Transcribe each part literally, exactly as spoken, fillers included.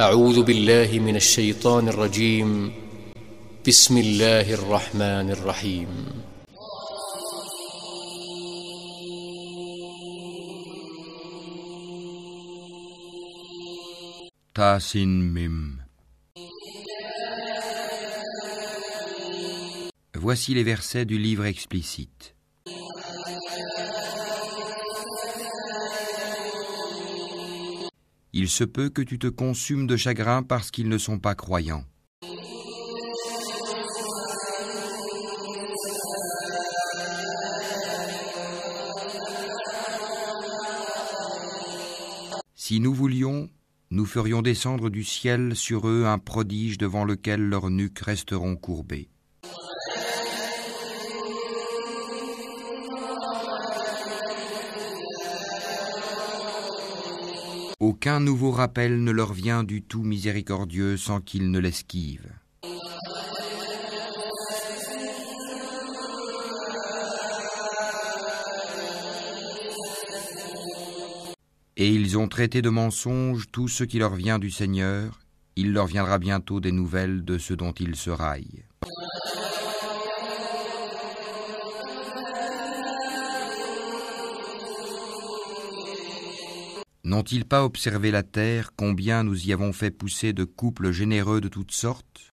Aoudhu billahi min ash-shaytanir rajim. Bismillahir-rahmanir-rahim. Ta-sin-mim. Voici les versets du livre explicite. Il se peut que tu te consumes de chagrin parce qu'ils ne sont pas croyants. Si nous voulions, nous ferions descendre du ciel sur eux un prodige devant lequel leurs nuques resteront courbées. Aucun nouveau rappel ne leur vient du tout miséricordieux sans qu'ils ne l'esquivent. Et ils ont traité de mensonge tout ce qui leur vient du Seigneur, il leur viendra bientôt des nouvelles de ce dont ils se raillent. N'ont-ils pas observé la terre, combien nous y avons fait pousser de couples généreux de toutes sortes?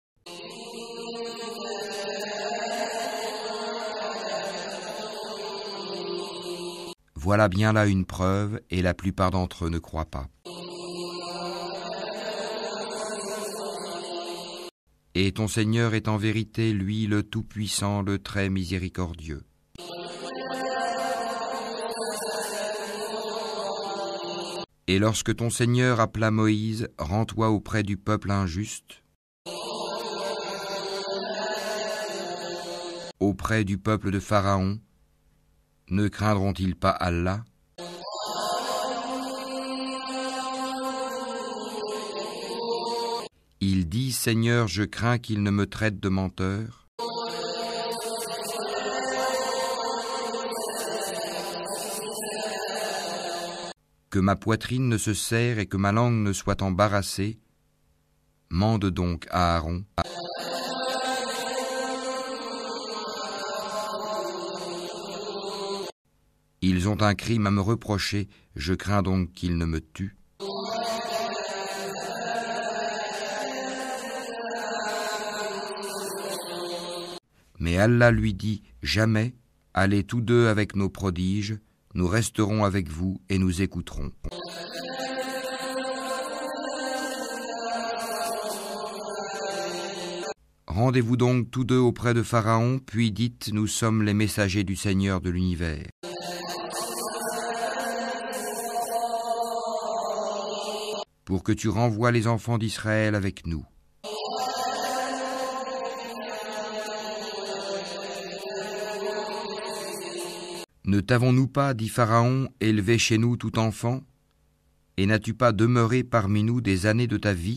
Voilà bien là une preuve, et la plupart d'entre eux ne croient pas. Et ton Seigneur est en vérité, lui, le Tout-Puissant, le Très Miséricordieux. Et lorsque ton Seigneur appela Moïse, rends-toi auprès du peuple injuste, auprès du peuple de Pharaon, ne craindront-ils pas Allah? Il dit, Seigneur, je crains qu'il ne me traite de menteur. Que ma poitrine ne se serre et que ma langue ne soit embarrassée, mande donc à Aaron. Ils ont un crime à me reprocher, je crains donc qu'ils ne me tuent. Mais Allah lui dit, jamais, allez tous deux avec nos prodiges, nous resterons avec vous et nous écouterons. Rendez-vous donc tous deux auprès de Pharaon, puis dites, nous sommes les messagers du Seigneur de l'univers. Pour que tu renvoies les enfants d'Israël avec nous. Ne t'avons-nous pas, dit Pharaon, élevé chez nous tout enfant? Et n'as-tu pas demeuré parmi nous des années de ta vie?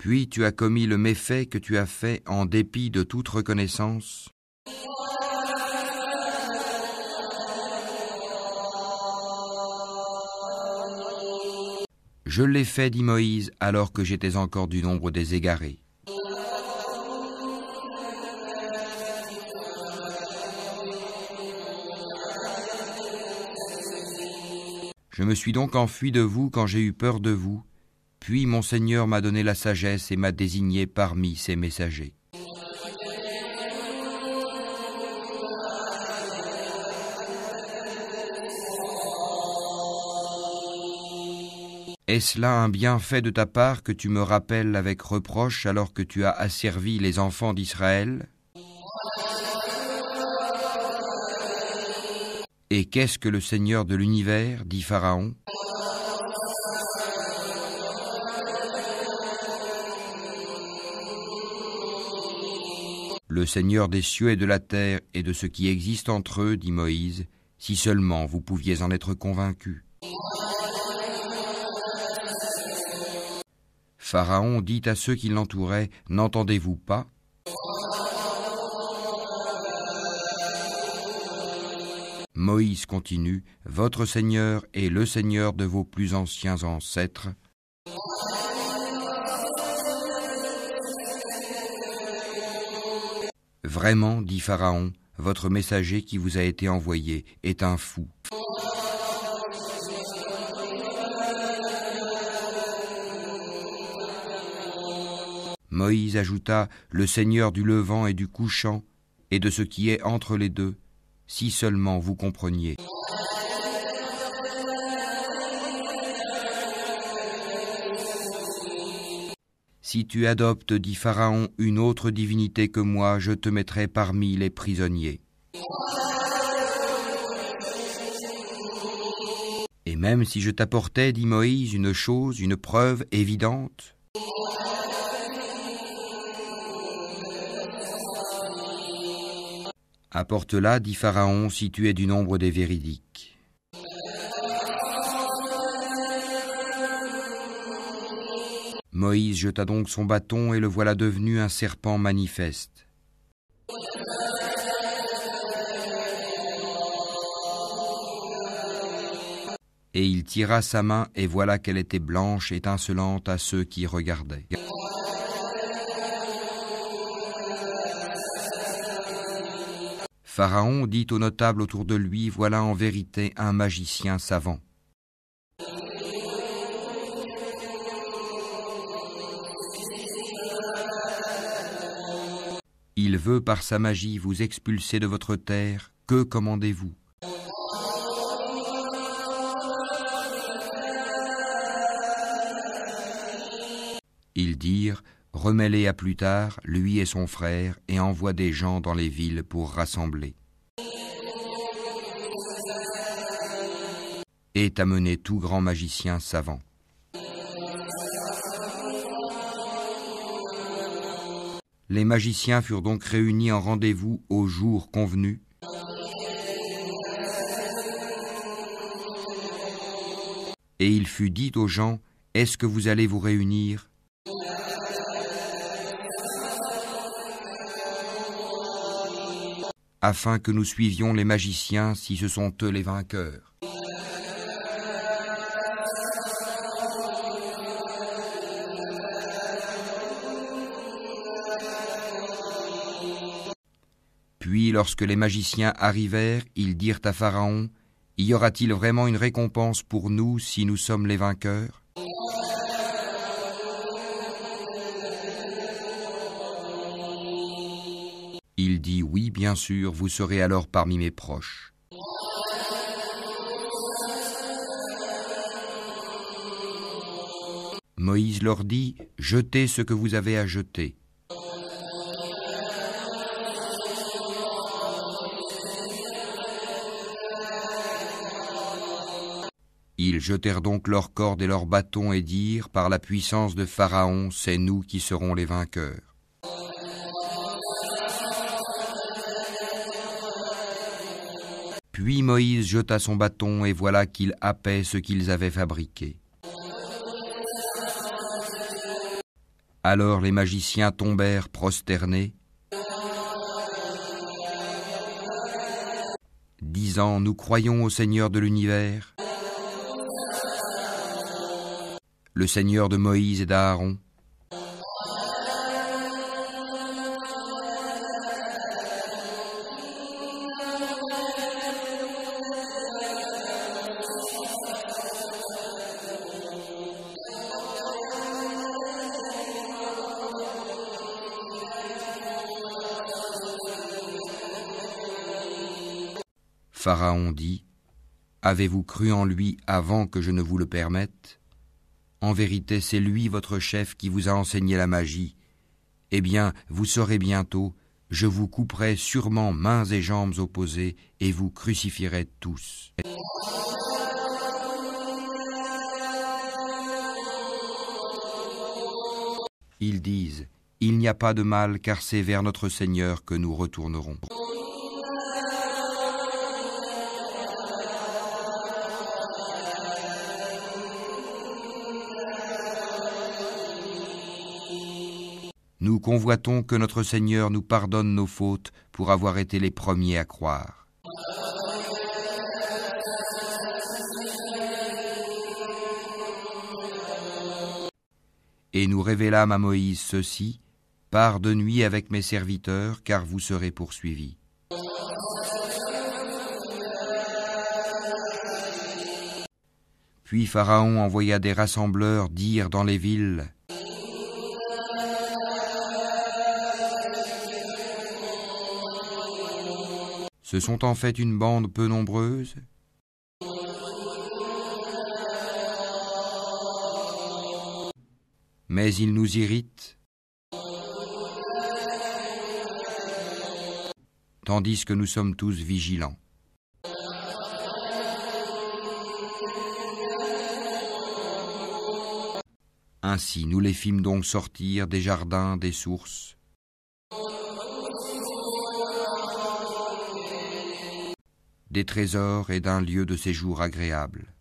Puis tu as commis le méfait que tu as fait en dépit de toute reconnaissance. Je l'ai fait, dit Moïse, alors que j'étais encore du nombre des égarés. Je me suis donc enfui de vous quand j'ai eu peur de vous, puis mon Seigneur m'a donné la sagesse et m'a désigné parmi ses messagers. Est-ce là un bienfait de ta part que tu me rappelles avec reproche alors que tu as asservi les enfants d'Israël ? Et qu'est-ce que le Seigneur de l'univers, dit Pharaon? Le Seigneur des cieux et de la terre et de ce qui existe entre eux, dit Moïse, si seulement vous pouviez en être convaincus. Pharaon dit à ceux qui l'entouraient, n'entendez-vous pas? Moïse continue, « Votre Seigneur est le Seigneur de vos plus anciens ancêtres. » Vraiment, dit Pharaon, votre messager qui vous a été envoyé est un fou. Moïse ajouta, le Seigneur du levant et du couchant, et de ce qui est entre les deux, si seulement vous compreniez. Si tu adoptes, dit Pharaon, une autre divinité que moi, je te mettrai parmi les prisonniers. Et même si je t'apportais, dit Moïse, une chose, une preuve évidente, apporte-la, dit Pharaon, si tu es du nombre des véridiques. Moïse jeta donc son bâton et le voilà devenu un serpent manifeste. Et il tira sa main et voilà qu'elle était blanche, étincelante à ceux qui regardaient. Pharaon dit aux notables autour de lui, voilà en vérité un magicien savant. Il veut par sa magie vous expulser de votre terre, que commandez-vous? Ils dirent, remets-les à plus tard, lui et son frère, et envoie des gens dans les villes pour rassembler. Et amenez tout grand magicien savant. Les magiciens furent donc réunis en rendez-vous au jour convenu. Et il fut dit aux gens, « Est-ce que vous allez vous réunir ?» afin que nous suivions les magiciens si ce sont eux les vainqueurs. Puis, lorsque les magiciens arrivèrent, ils dirent à Pharaon, « Y aura-t-il vraiment une récompense pour nous si nous sommes les vainqueurs ?» Il dit, « Oui, bien sûr, vous serez alors parmi mes proches. » Moïse leur dit, « Jetez ce que vous avez à jeter. » Ils jetèrent donc leurs cordes et leurs bâtons et dirent, par la puissance de Pharaon, c'est nous qui serons les vainqueurs. Puis Moïse jeta son bâton et voilà qu'il happait ce qu'ils avaient fabriqué. Alors les magiciens tombèrent prosternés, disant, nous croyons au Seigneur de l'univers, le Seigneur de Moïse et d'Aaron. Pharaon dit, « Avez-vous cru en lui avant que je ne vous le permette ? En vérité, c'est lui, votre chef, qui vous a enseigné la magie. Eh bien, vous saurez bientôt, je vous couperai sûrement mains et jambes opposées et vous crucifierez tous. » Ils disent, « Il n'y a pas de mal, car c'est vers notre Seigneur que nous retournerons. » Nous convoitons que notre Seigneur nous pardonne nos fautes pour avoir été les premiers à croire. Et nous révélâmes à Moïse ceci, « Pars de nuit avec mes serviteurs, car vous serez poursuivis. » Puis Pharaon envoya des rassembleurs dire dans les villes, « Ce sont en fait une bande peu nombreuse. » Mais ils nous irritent, tandis que nous sommes tous vigilants. Ainsi, nous les fîmes donc sortir des jardins, des sources, des trésors et d'un lieu de séjour agréable.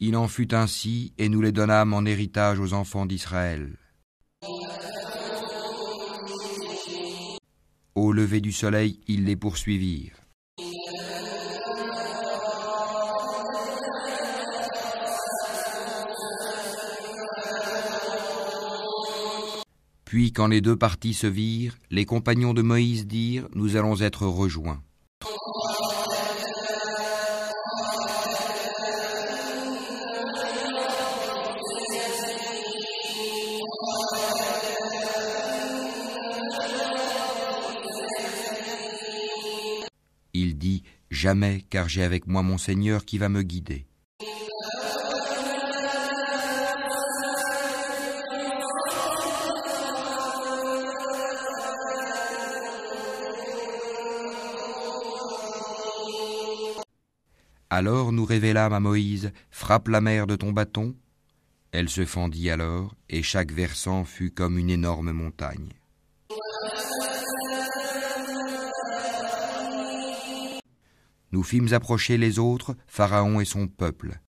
Il en fut ainsi, et nous les donnâmes en héritage aux enfants d'Israël. Au lever du soleil, ils les poursuivirent. Puis, quand les deux parties se virent, les compagnons de Moïse dirent, « Nous allons être rejoints. » Il dit, « Jamais, car j'ai avec moi mon Seigneur qui va me guider. » Alors nous révélâmes à Moïse, « Frappe la mer de ton bâton. » Elle se fendit alors, et chaque versant fut comme une énorme montagne. Nous fîmes approcher les autres, Pharaon et son peuple.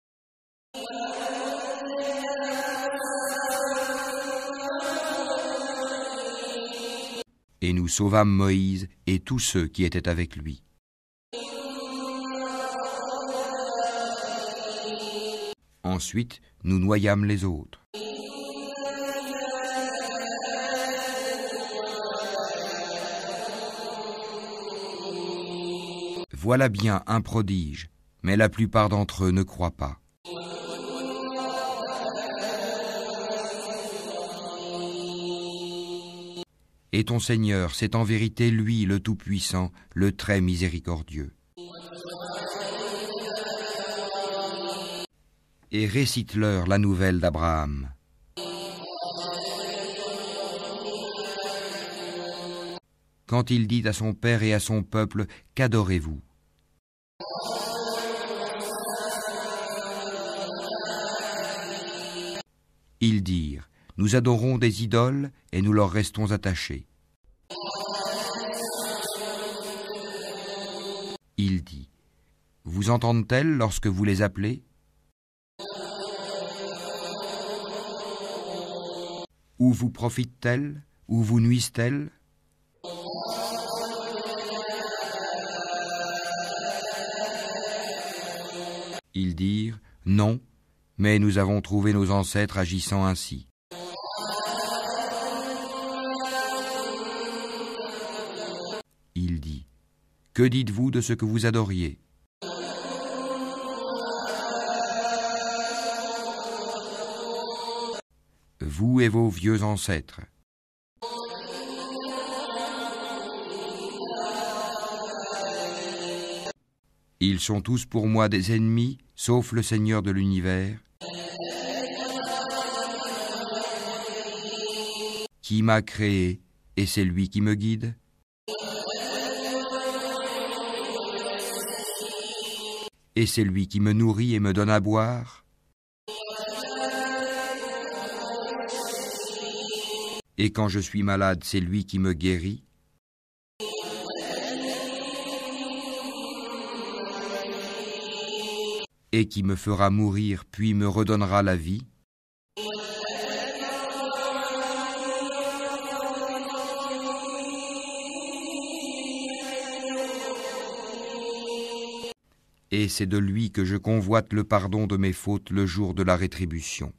Et nous sauvâmes Moïse et tous ceux qui étaient avec lui. Ensuite, nous noyâmes les autres. Voilà bien un prodige, mais la plupart d'entre eux ne croient pas. Et ton Seigneur, c'est en vérité lui le Tout-Puissant, le très miséricordieux. Et récite-leur la nouvelle d'Abraham. Quand il dit à son père et à son peuple, « Qu'adorez-vous » Ils dirent, « Nous adorons des idoles et nous leur restons attachés. » Il dit, « Vous entendent-elles lorsque vous les appelez ? Où vous profitent-elles ? Où vous nuisent-elles ? » Ils dirent, « Non, mais nous avons trouvé nos ancêtres agissant ainsi. » Il dit, « Que dites-vous de ce que vous adoriez ? » Vous et vos vieux ancêtres. Ils sont tous pour moi des ennemis, sauf le Seigneur de l'univers, qui m'a créé, et c'est lui qui me guide. Et c'est lui qui me nourrit et me donne à boire. Et quand je suis malade, c'est lui qui me guérit. Et qui me fera mourir, puis me redonnera la vie. et c'est de lui que je convoite le pardon de mes fautes le jour de la rétribution.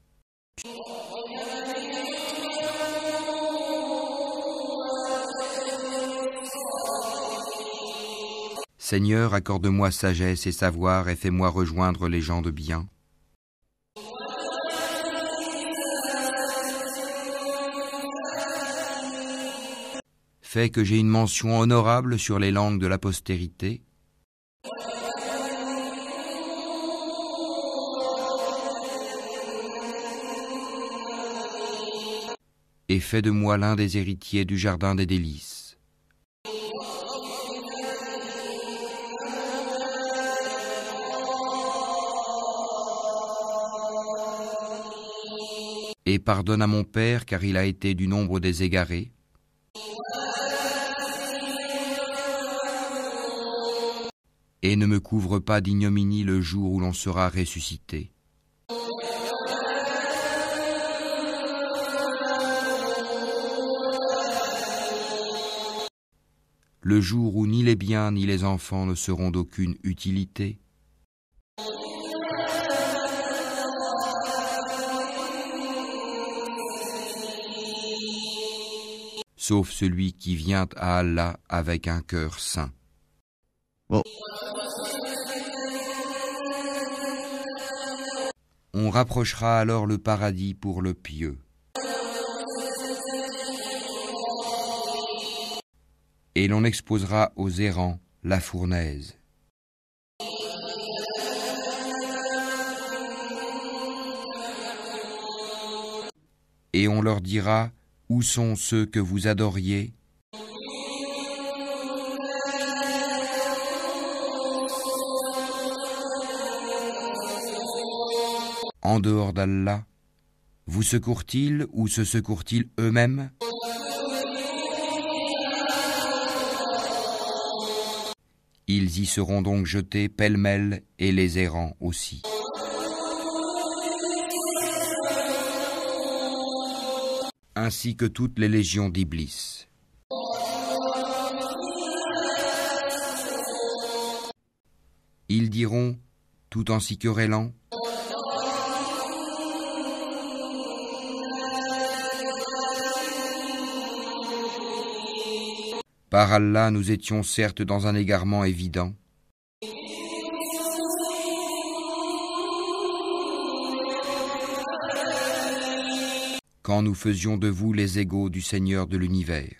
Seigneur, accorde-moi sagesse et savoir et fais-moi rejoindre les gens de bien. Fais que j'ai une mention honorable sur les langues de la postérité. Et fais de moi l'un des héritiers du jardin des délices. Et pardonne à mon père, car il a été du nombre des égarés. Et ne me couvre pas d'ignominie le jour où l'on sera ressuscité. Le jour où ni les biens ni les enfants ne seront d'aucune utilité. Sauf celui qui vient à Allah avec un cœur saint. Oh. On rapprochera alors le paradis pour le pieux. Et l'on exposera aux errants la fournaise. Et on leur dira: où sont ceux que vous adoriez? En dehors d'Allah, vous secourent-ils ou se secourent-ils eux-mêmes? Ils y seront donc jetés pêle-mêle, et les errants aussi. Ainsi que toutes les légions d'Iblis. Ils diront, tout en s'y querellant: par Allah, nous étions certes dans un égarement évident. Quand nous faisions de vous les égaux du Seigneur de l'univers.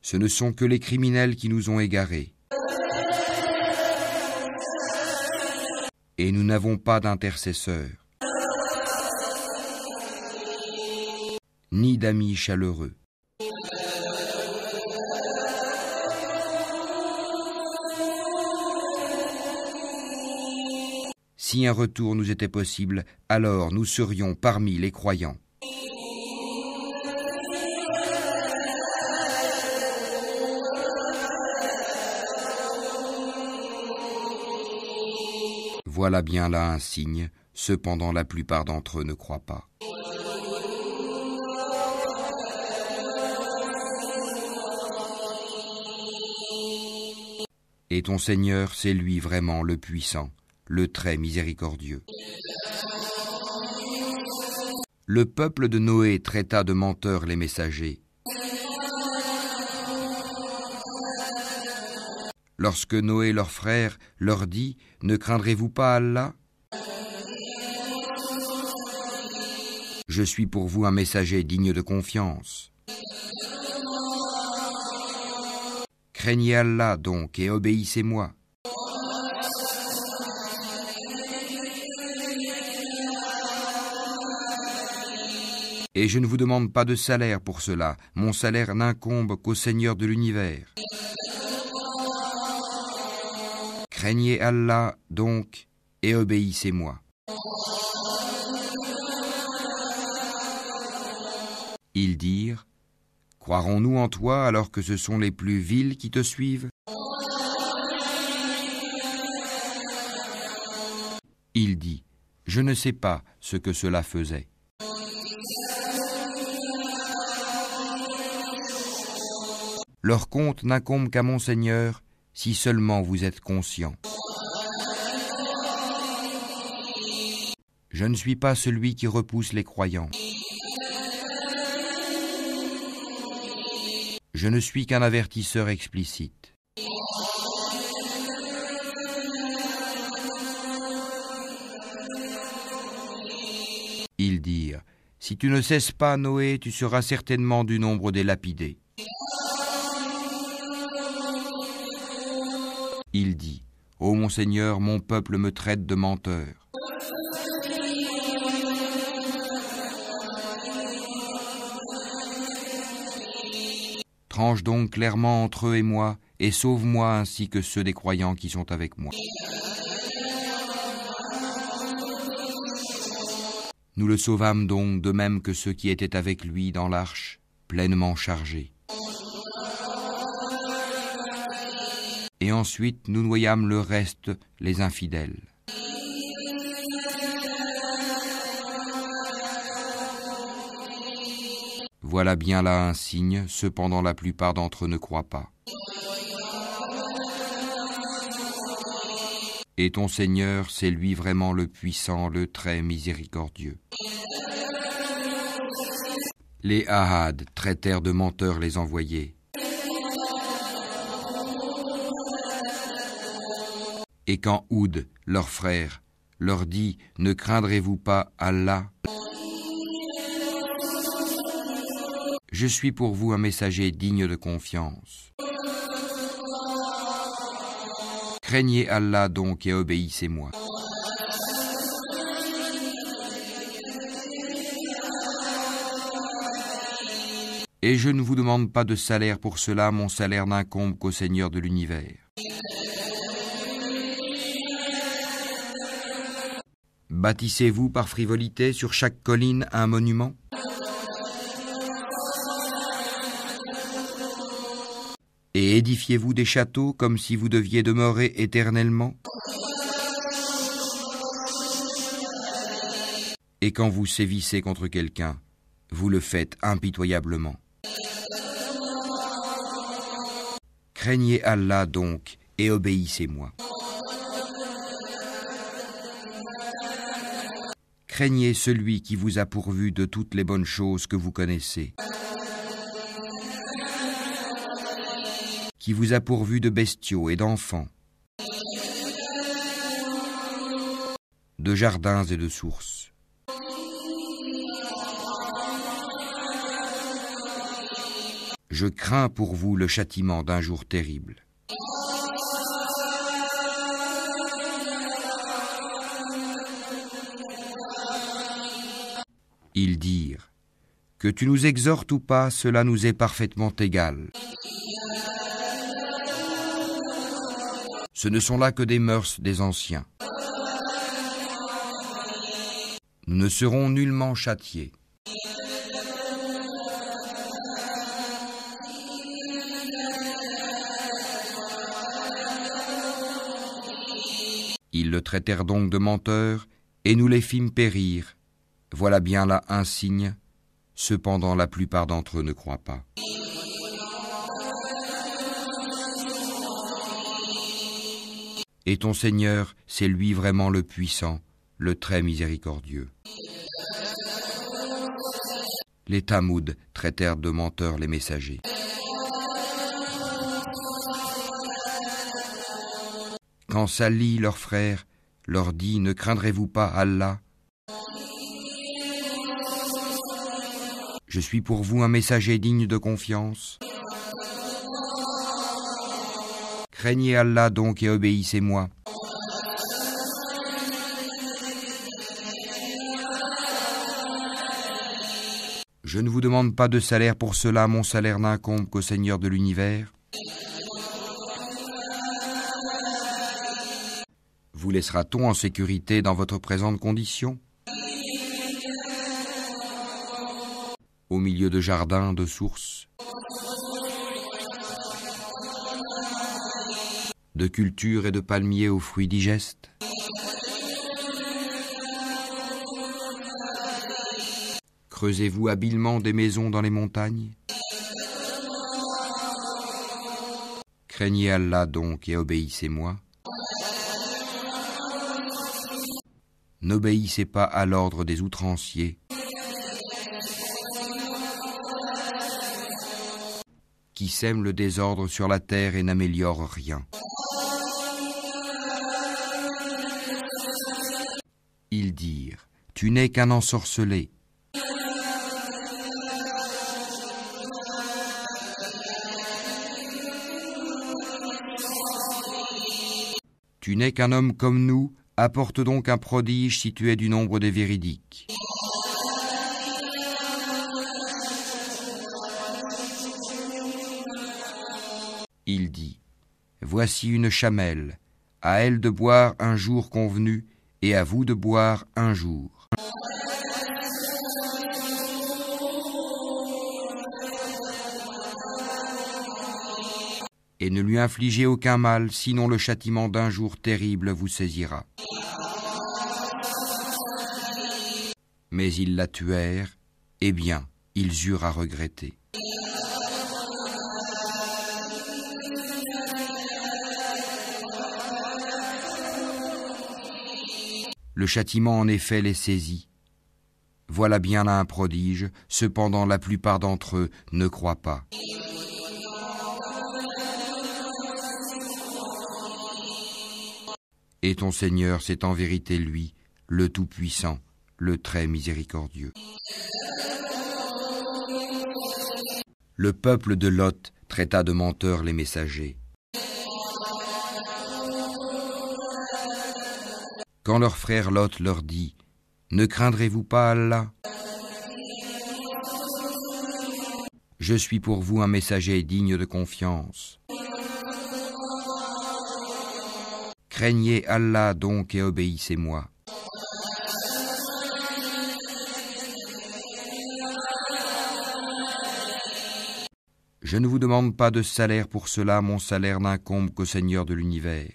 Ce ne sont que les criminels qui nous ont égarés. Et nous n'avons pas d'intercesseur, ni d'amis chaleureux. Si un retour nous était possible, alors nous serions parmi les croyants. Voilà bien là un signe, cependant la plupart d'entre eux ne croient pas. Et ton Seigneur, c'est lui vraiment le puissant, le très miséricordieux. Le peuple de Noé traita de menteurs les messagers. Lorsque Noé, leur frère, leur dit: « Ne craindrez-vous pas Allah? Je suis pour vous un messager digne de confiance. Craignez Allah donc et obéissez-moi. » Et je ne vous demande pas de salaire pour cela. Mon salaire n'incombe qu'au Seigneur de l'univers. Craignez Allah, donc, et obéissez-moi. Ils dirent: croirons-nous en toi alors que ce sont les plus vils qui te suivent? Il dit: je ne sais pas ce que cela faisait. Leur compte n'incombe qu'à mon Seigneur, si seulement vous êtes conscients. Je ne suis pas celui qui repousse les croyants. Je ne suis qu'un avertisseur explicite. Ils dirent, « Si tu ne cesses pas, Noé, tu seras certainement du nombre des lapidés. » Il dit, « Ô mon Seigneur, mon peuple me traite de menteur. » Tranche donc clairement entre eux et moi, et sauve-moi ainsi que ceux des croyants qui sont avec moi. Nous le sauvâmes donc de même que ceux qui étaient avec lui dans l'arche, pleinement chargés. Et ensuite nous noyâmes le reste, les infidèles. Voilà bien là un signe, cependant la plupart d'entre eux ne croient pas. Et ton Seigneur, c'est lui vraiment le puissant, le très miséricordieux. Les Ahad traitèrent de menteurs les envoyés. Et quand Oud, leur frère, leur dit « Ne craindrez-vous pas Allah ?» Je suis pour vous un messager digne de confiance. Craignez Allah donc et obéissez-moi. Et je ne vous demande pas de salaire pour cela, mon salaire n'incombe qu'au Seigneur de l'univers. Bâtissez-vous par frivolité sur chaque colline un monument ? Et édifiez-vous des châteaux comme si vous deviez demeurer éternellement? Et quand vous sévissez contre quelqu'un, vous le faites impitoyablement. Craignez Allah donc et obéissez-moi. Craignez celui qui vous a pourvu de toutes les bonnes choses que vous connaissez, qui vous a pourvu de bestiaux et d'enfants, de jardins et de sources. Je crains pour vous le châtiment d'un jour terrible. Ils dirent, « Que tu nous exhortes ou pas, cela nous est parfaitement égal. » Ce ne sont là que des mœurs des anciens. Nous ne serons nullement châtiés. Ils le traitèrent donc de menteur, et nous les fîmes périr. Voilà bien là un signe, cependant la plupart d'entre eux ne croient pas. Et ton Seigneur, c'est lui vraiment le puissant, le très miséricordieux. Les Thamoud traitèrent de menteurs les messagers. Quand Salih, leur frère, leur dit « Ne craindrez-vous pas Allah ?» Je suis pour vous un messager digne de confiance. Craignez Allah donc et obéissez-moi. Je ne vous demande pas de salaire pour cela, mon salaire n'incombe qu'au Seigneur de l'univers. Vous laissera-t-on en sécurité dans votre présente condition? Au milieu de jardins, de sources, de cultures et de palmiers aux fruits digestes. Creusez-vous habilement des maisons dans les montagnes. Craignez Allah donc et obéissez-moi. N'obéissez pas à l'ordre des outranciers qui sèment le désordre sur la terre et n'améliorent rien. Ils dirent, tu n'es qu'un ensorcelé. Tu n'es qu'un homme comme nous, apporte donc un prodige si tu es du nombre des véridiques. Il dit, voici une chamelle, à elle de boire un jour convenu, et à vous de boire un jour. Et ne lui infligez aucun mal, sinon le châtiment d'un jour terrible vous saisira. Mais ils la tuèrent, eh bien, ils eurent à regretter. Le châtiment en effet les saisit. Voilà bien là un prodige, cependant la plupart d'entre eux ne croient pas. Et ton Seigneur, c'est en vérité lui, le Tout-Puissant, le Très Miséricordieux. Le peuple de Lot traita de menteurs les messagers. Quand leur frère Lot leur dit, « Ne craindrez-vous pas Allah ? Je suis pour vous un messager digne de confiance. » Craignez Allah donc et obéissez-moi. Je ne vous demande pas de salaire pour cela, mon salaire n'incombe qu'au Seigneur de l'univers.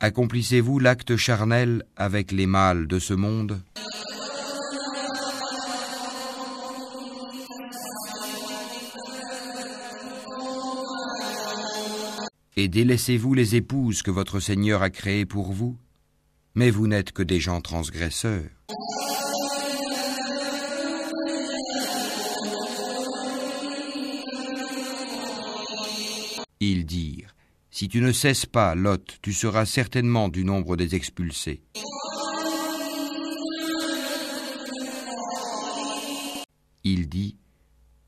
Accomplissez-vous l'acte charnel avec les mâles de ce monde ? Et délaissez-vous les épouses que votre Seigneur a créées pour vous, mais vous n'êtes que des gens transgresseurs. Ils dirent, si tu ne cesses pas, Lot, tu seras certainement du nombre des expulsés. Il dit,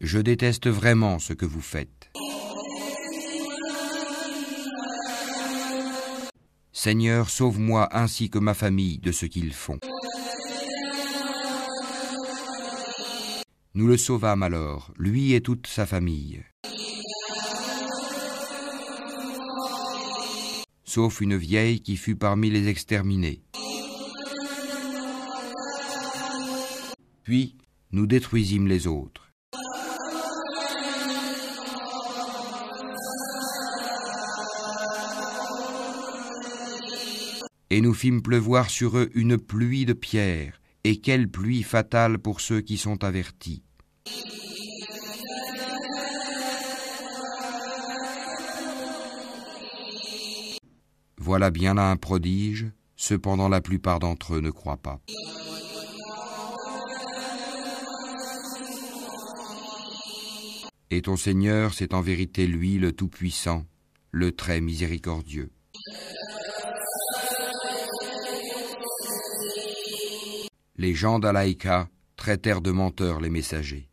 je déteste vraiment ce que vous faites. Seigneur, sauve-moi ainsi que ma famille de ce qu'ils font. Nous le sauvâmes alors, lui et toute sa famille, sauf une vieille qui fut parmi les exterminés. Puis, nous détruisîmes les autres. Et nous fîmes pleuvoir sur eux une pluie de pierres, et quelle pluie fatale pour ceux qui sont avertis. Voilà bien là un prodige, cependant la plupart d'entre eux ne croient pas. Et ton Seigneur, c'est en vérité lui le Tout-Puissant, le Très Miséricordieux. Les gens d'Alaïka traitèrent de menteurs les messagers.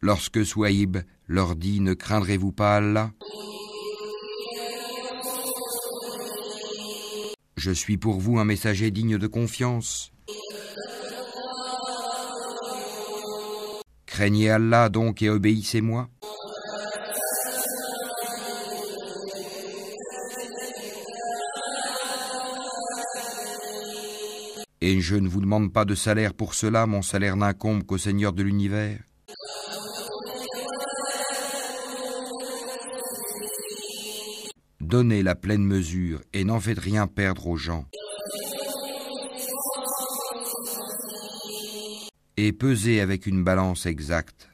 Lorsque Souhaib leur dit « Ne craindrez-vous pas Allah ?»« Je suis pour vous un messager digne de confiance. »« Craignez Allah donc et obéissez-moi. » Et je ne vous demande pas de salaire pour cela, mon salaire n'incombe qu'au Seigneur de l'univers. Donnez la pleine mesure et n'en faites rien perdre aux gens. et pesez avec une balance exacte.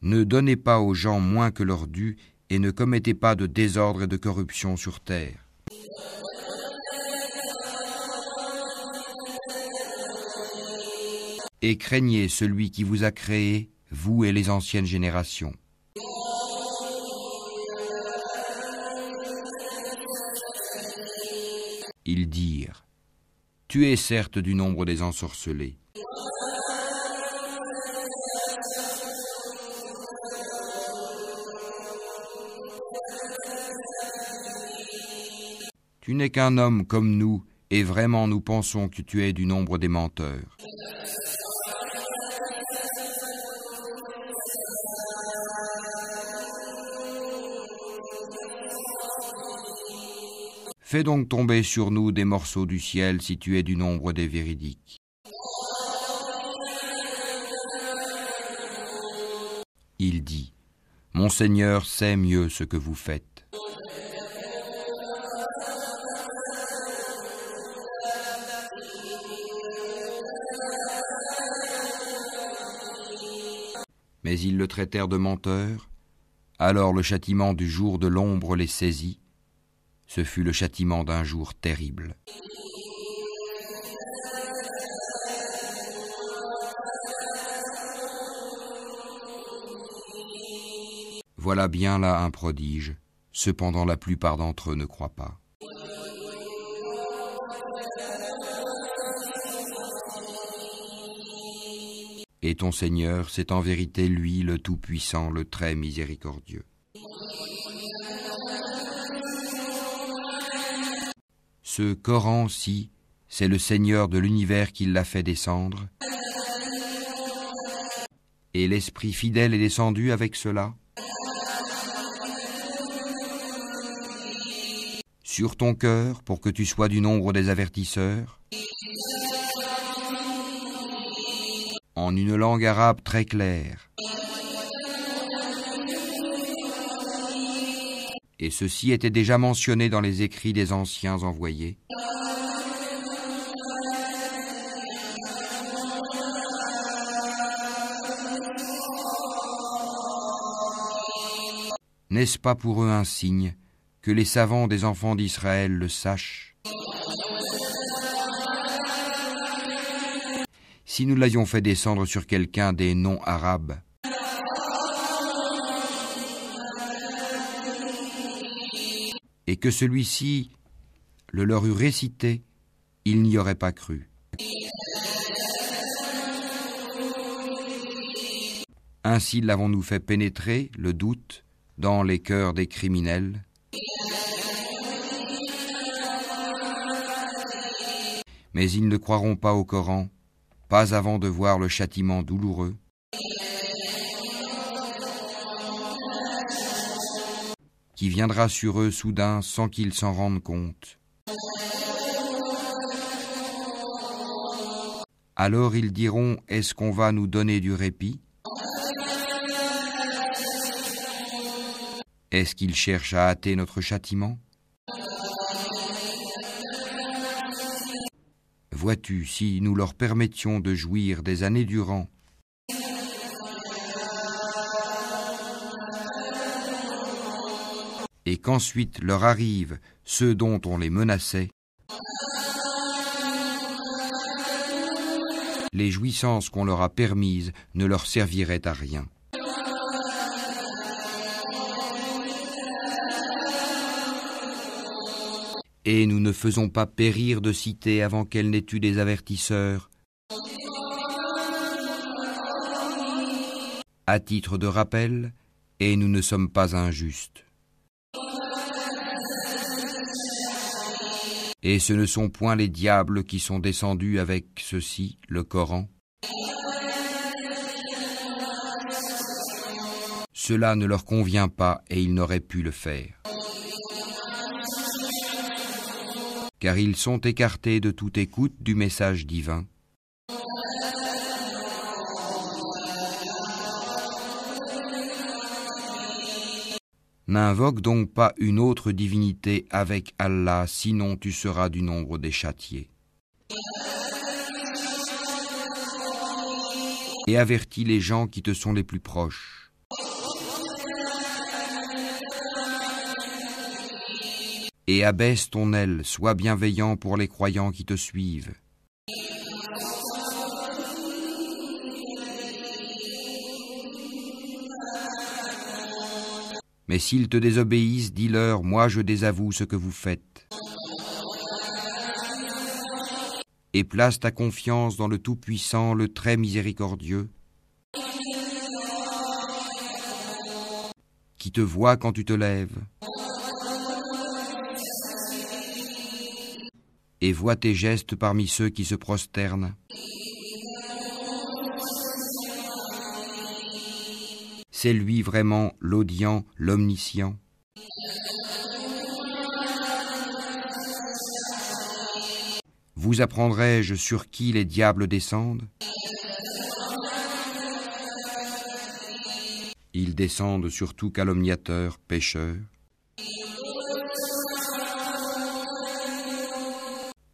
Ne donnez pas aux gens moins que leur dû et ne commettez pas de désordre et de corruption sur terre. Et craignez celui qui vous a créé, vous et les anciennes générations. Ils dirent : tu es certes du nombre des ensorcelés. Tu n'es qu'un homme comme nous, et vraiment nous pensons que tu es du nombre des menteurs. Fais donc tomber sur nous des morceaux du ciel si tu es du nombre des véridiques. Il dit : mon Seigneur sait mieux ce que vous faites. Mais ils le traitèrent de menteur. Alors le châtiment du jour de l'ombre les saisit. Ce fut le châtiment d'un jour terrible. Voilà bien là un prodige. Cependant, la plupart d'entre eux ne croient pas. Et ton Seigneur, c'est en vérité lui, le Tout-Puissant, le Très Miséricordieux. Ce Coran-ci, c'est le Seigneur de l'univers qui l'a fait descendre. Et l'Esprit fidèle est descendu avec cela. Sur ton cœur, pour que tu sois du nombre des avertisseurs. En une langue arabe très claire. Et ceci était déjà mentionné dans les écrits des anciens envoyés. N'est-ce pas pour eux un signe que les savants des enfants d'Israël le sachent ? Si nous l'avions fait descendre sur quelqu'un des non-arabes, et que celui-ci le leur eût récité, ils n'y auraient pas cru. Ainsi l'avons-nous fait pénétrer, le doute, dans les cœurs des criminels, mais ils ne croiront pas au Coran, pas avant de voir le châtiment douloureux. Qui viendra sur eux soudain sans qu'ils s'en rendent compte. Alors ils diront, est-ce qu'on va nous donner du répit? Est-ce qu'ils cherchent à hâter notre châtiment? Vois-tu, si nous leur permettions de jouir des années durant, et qu'ensuite leur arrivent ceux dont on les menaçait, les jouissances qu'on leur a permises ne leur serviraient à rien. Et nous ne faisons pas périr de cité avant qu'elle n'ait eu des avertisseurs. À titre de rappel, et nous ne sommes pas injustes. Et ce ne sont point les diables qui sont descendus avec ceci, le Coran. Cela ne leur convient pas et ils n'auraient pu le faire. Car ils sont écartés de toute écoute du message divin. N'invoque donc pas une autre divinité avec Allah, sinon tu seras du nombre des châtiés. Et avertis les gens qui te sont les plus proches. Et abaisse ton aile, sois bienveillant pour les croyants qui te suivent. Mais s'ils te désobéissent, dis-leur, moi je désavoue ce que vous faites. Et place ta confiance dans le Tout-Puissant, le Très Miséricordieux, qui te voit quand tu te lèves, et voit tes gestes parmi ceux qui se prosternent. C'est lui vraiment l'audient, l'omniscient. Vous apprendrai-je sur qui les diables descendent? Ils descendent sur tout calomniateur, pécheur.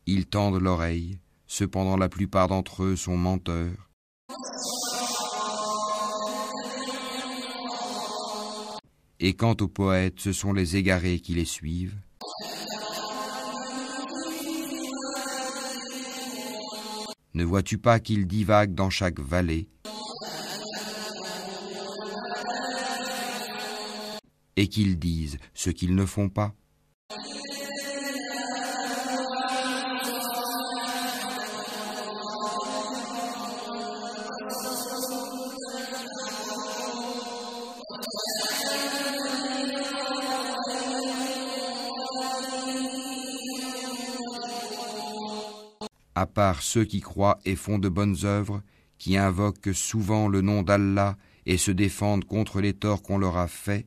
Ils tendent l'oreille, cependant la plupart d'entre eux sont menteurs. Et quant aux poètes, ce sont les égarés qui les suivent. Ne vois-tu pas qu'ils divaguent dans chaque vallée et qu'ils disent ce qu'ils ne font pas? À part ceux qui croient et font de bonnes œuvres, qui invoquent souvent le nom d'Allah et se défendent contre les torts qu'on leur a faits,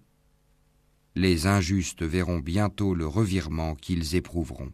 les injustes verront bientôt le revirement qu'ils éprouveront.